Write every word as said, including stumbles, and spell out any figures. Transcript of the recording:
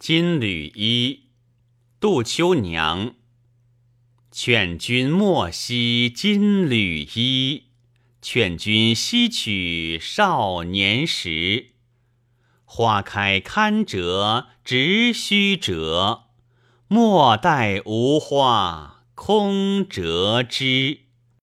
金缕衣，杜秋娘。劝君莫惜金缕衣，劝君惜取少年时。花开堪折直须折，莫待无花空折枝。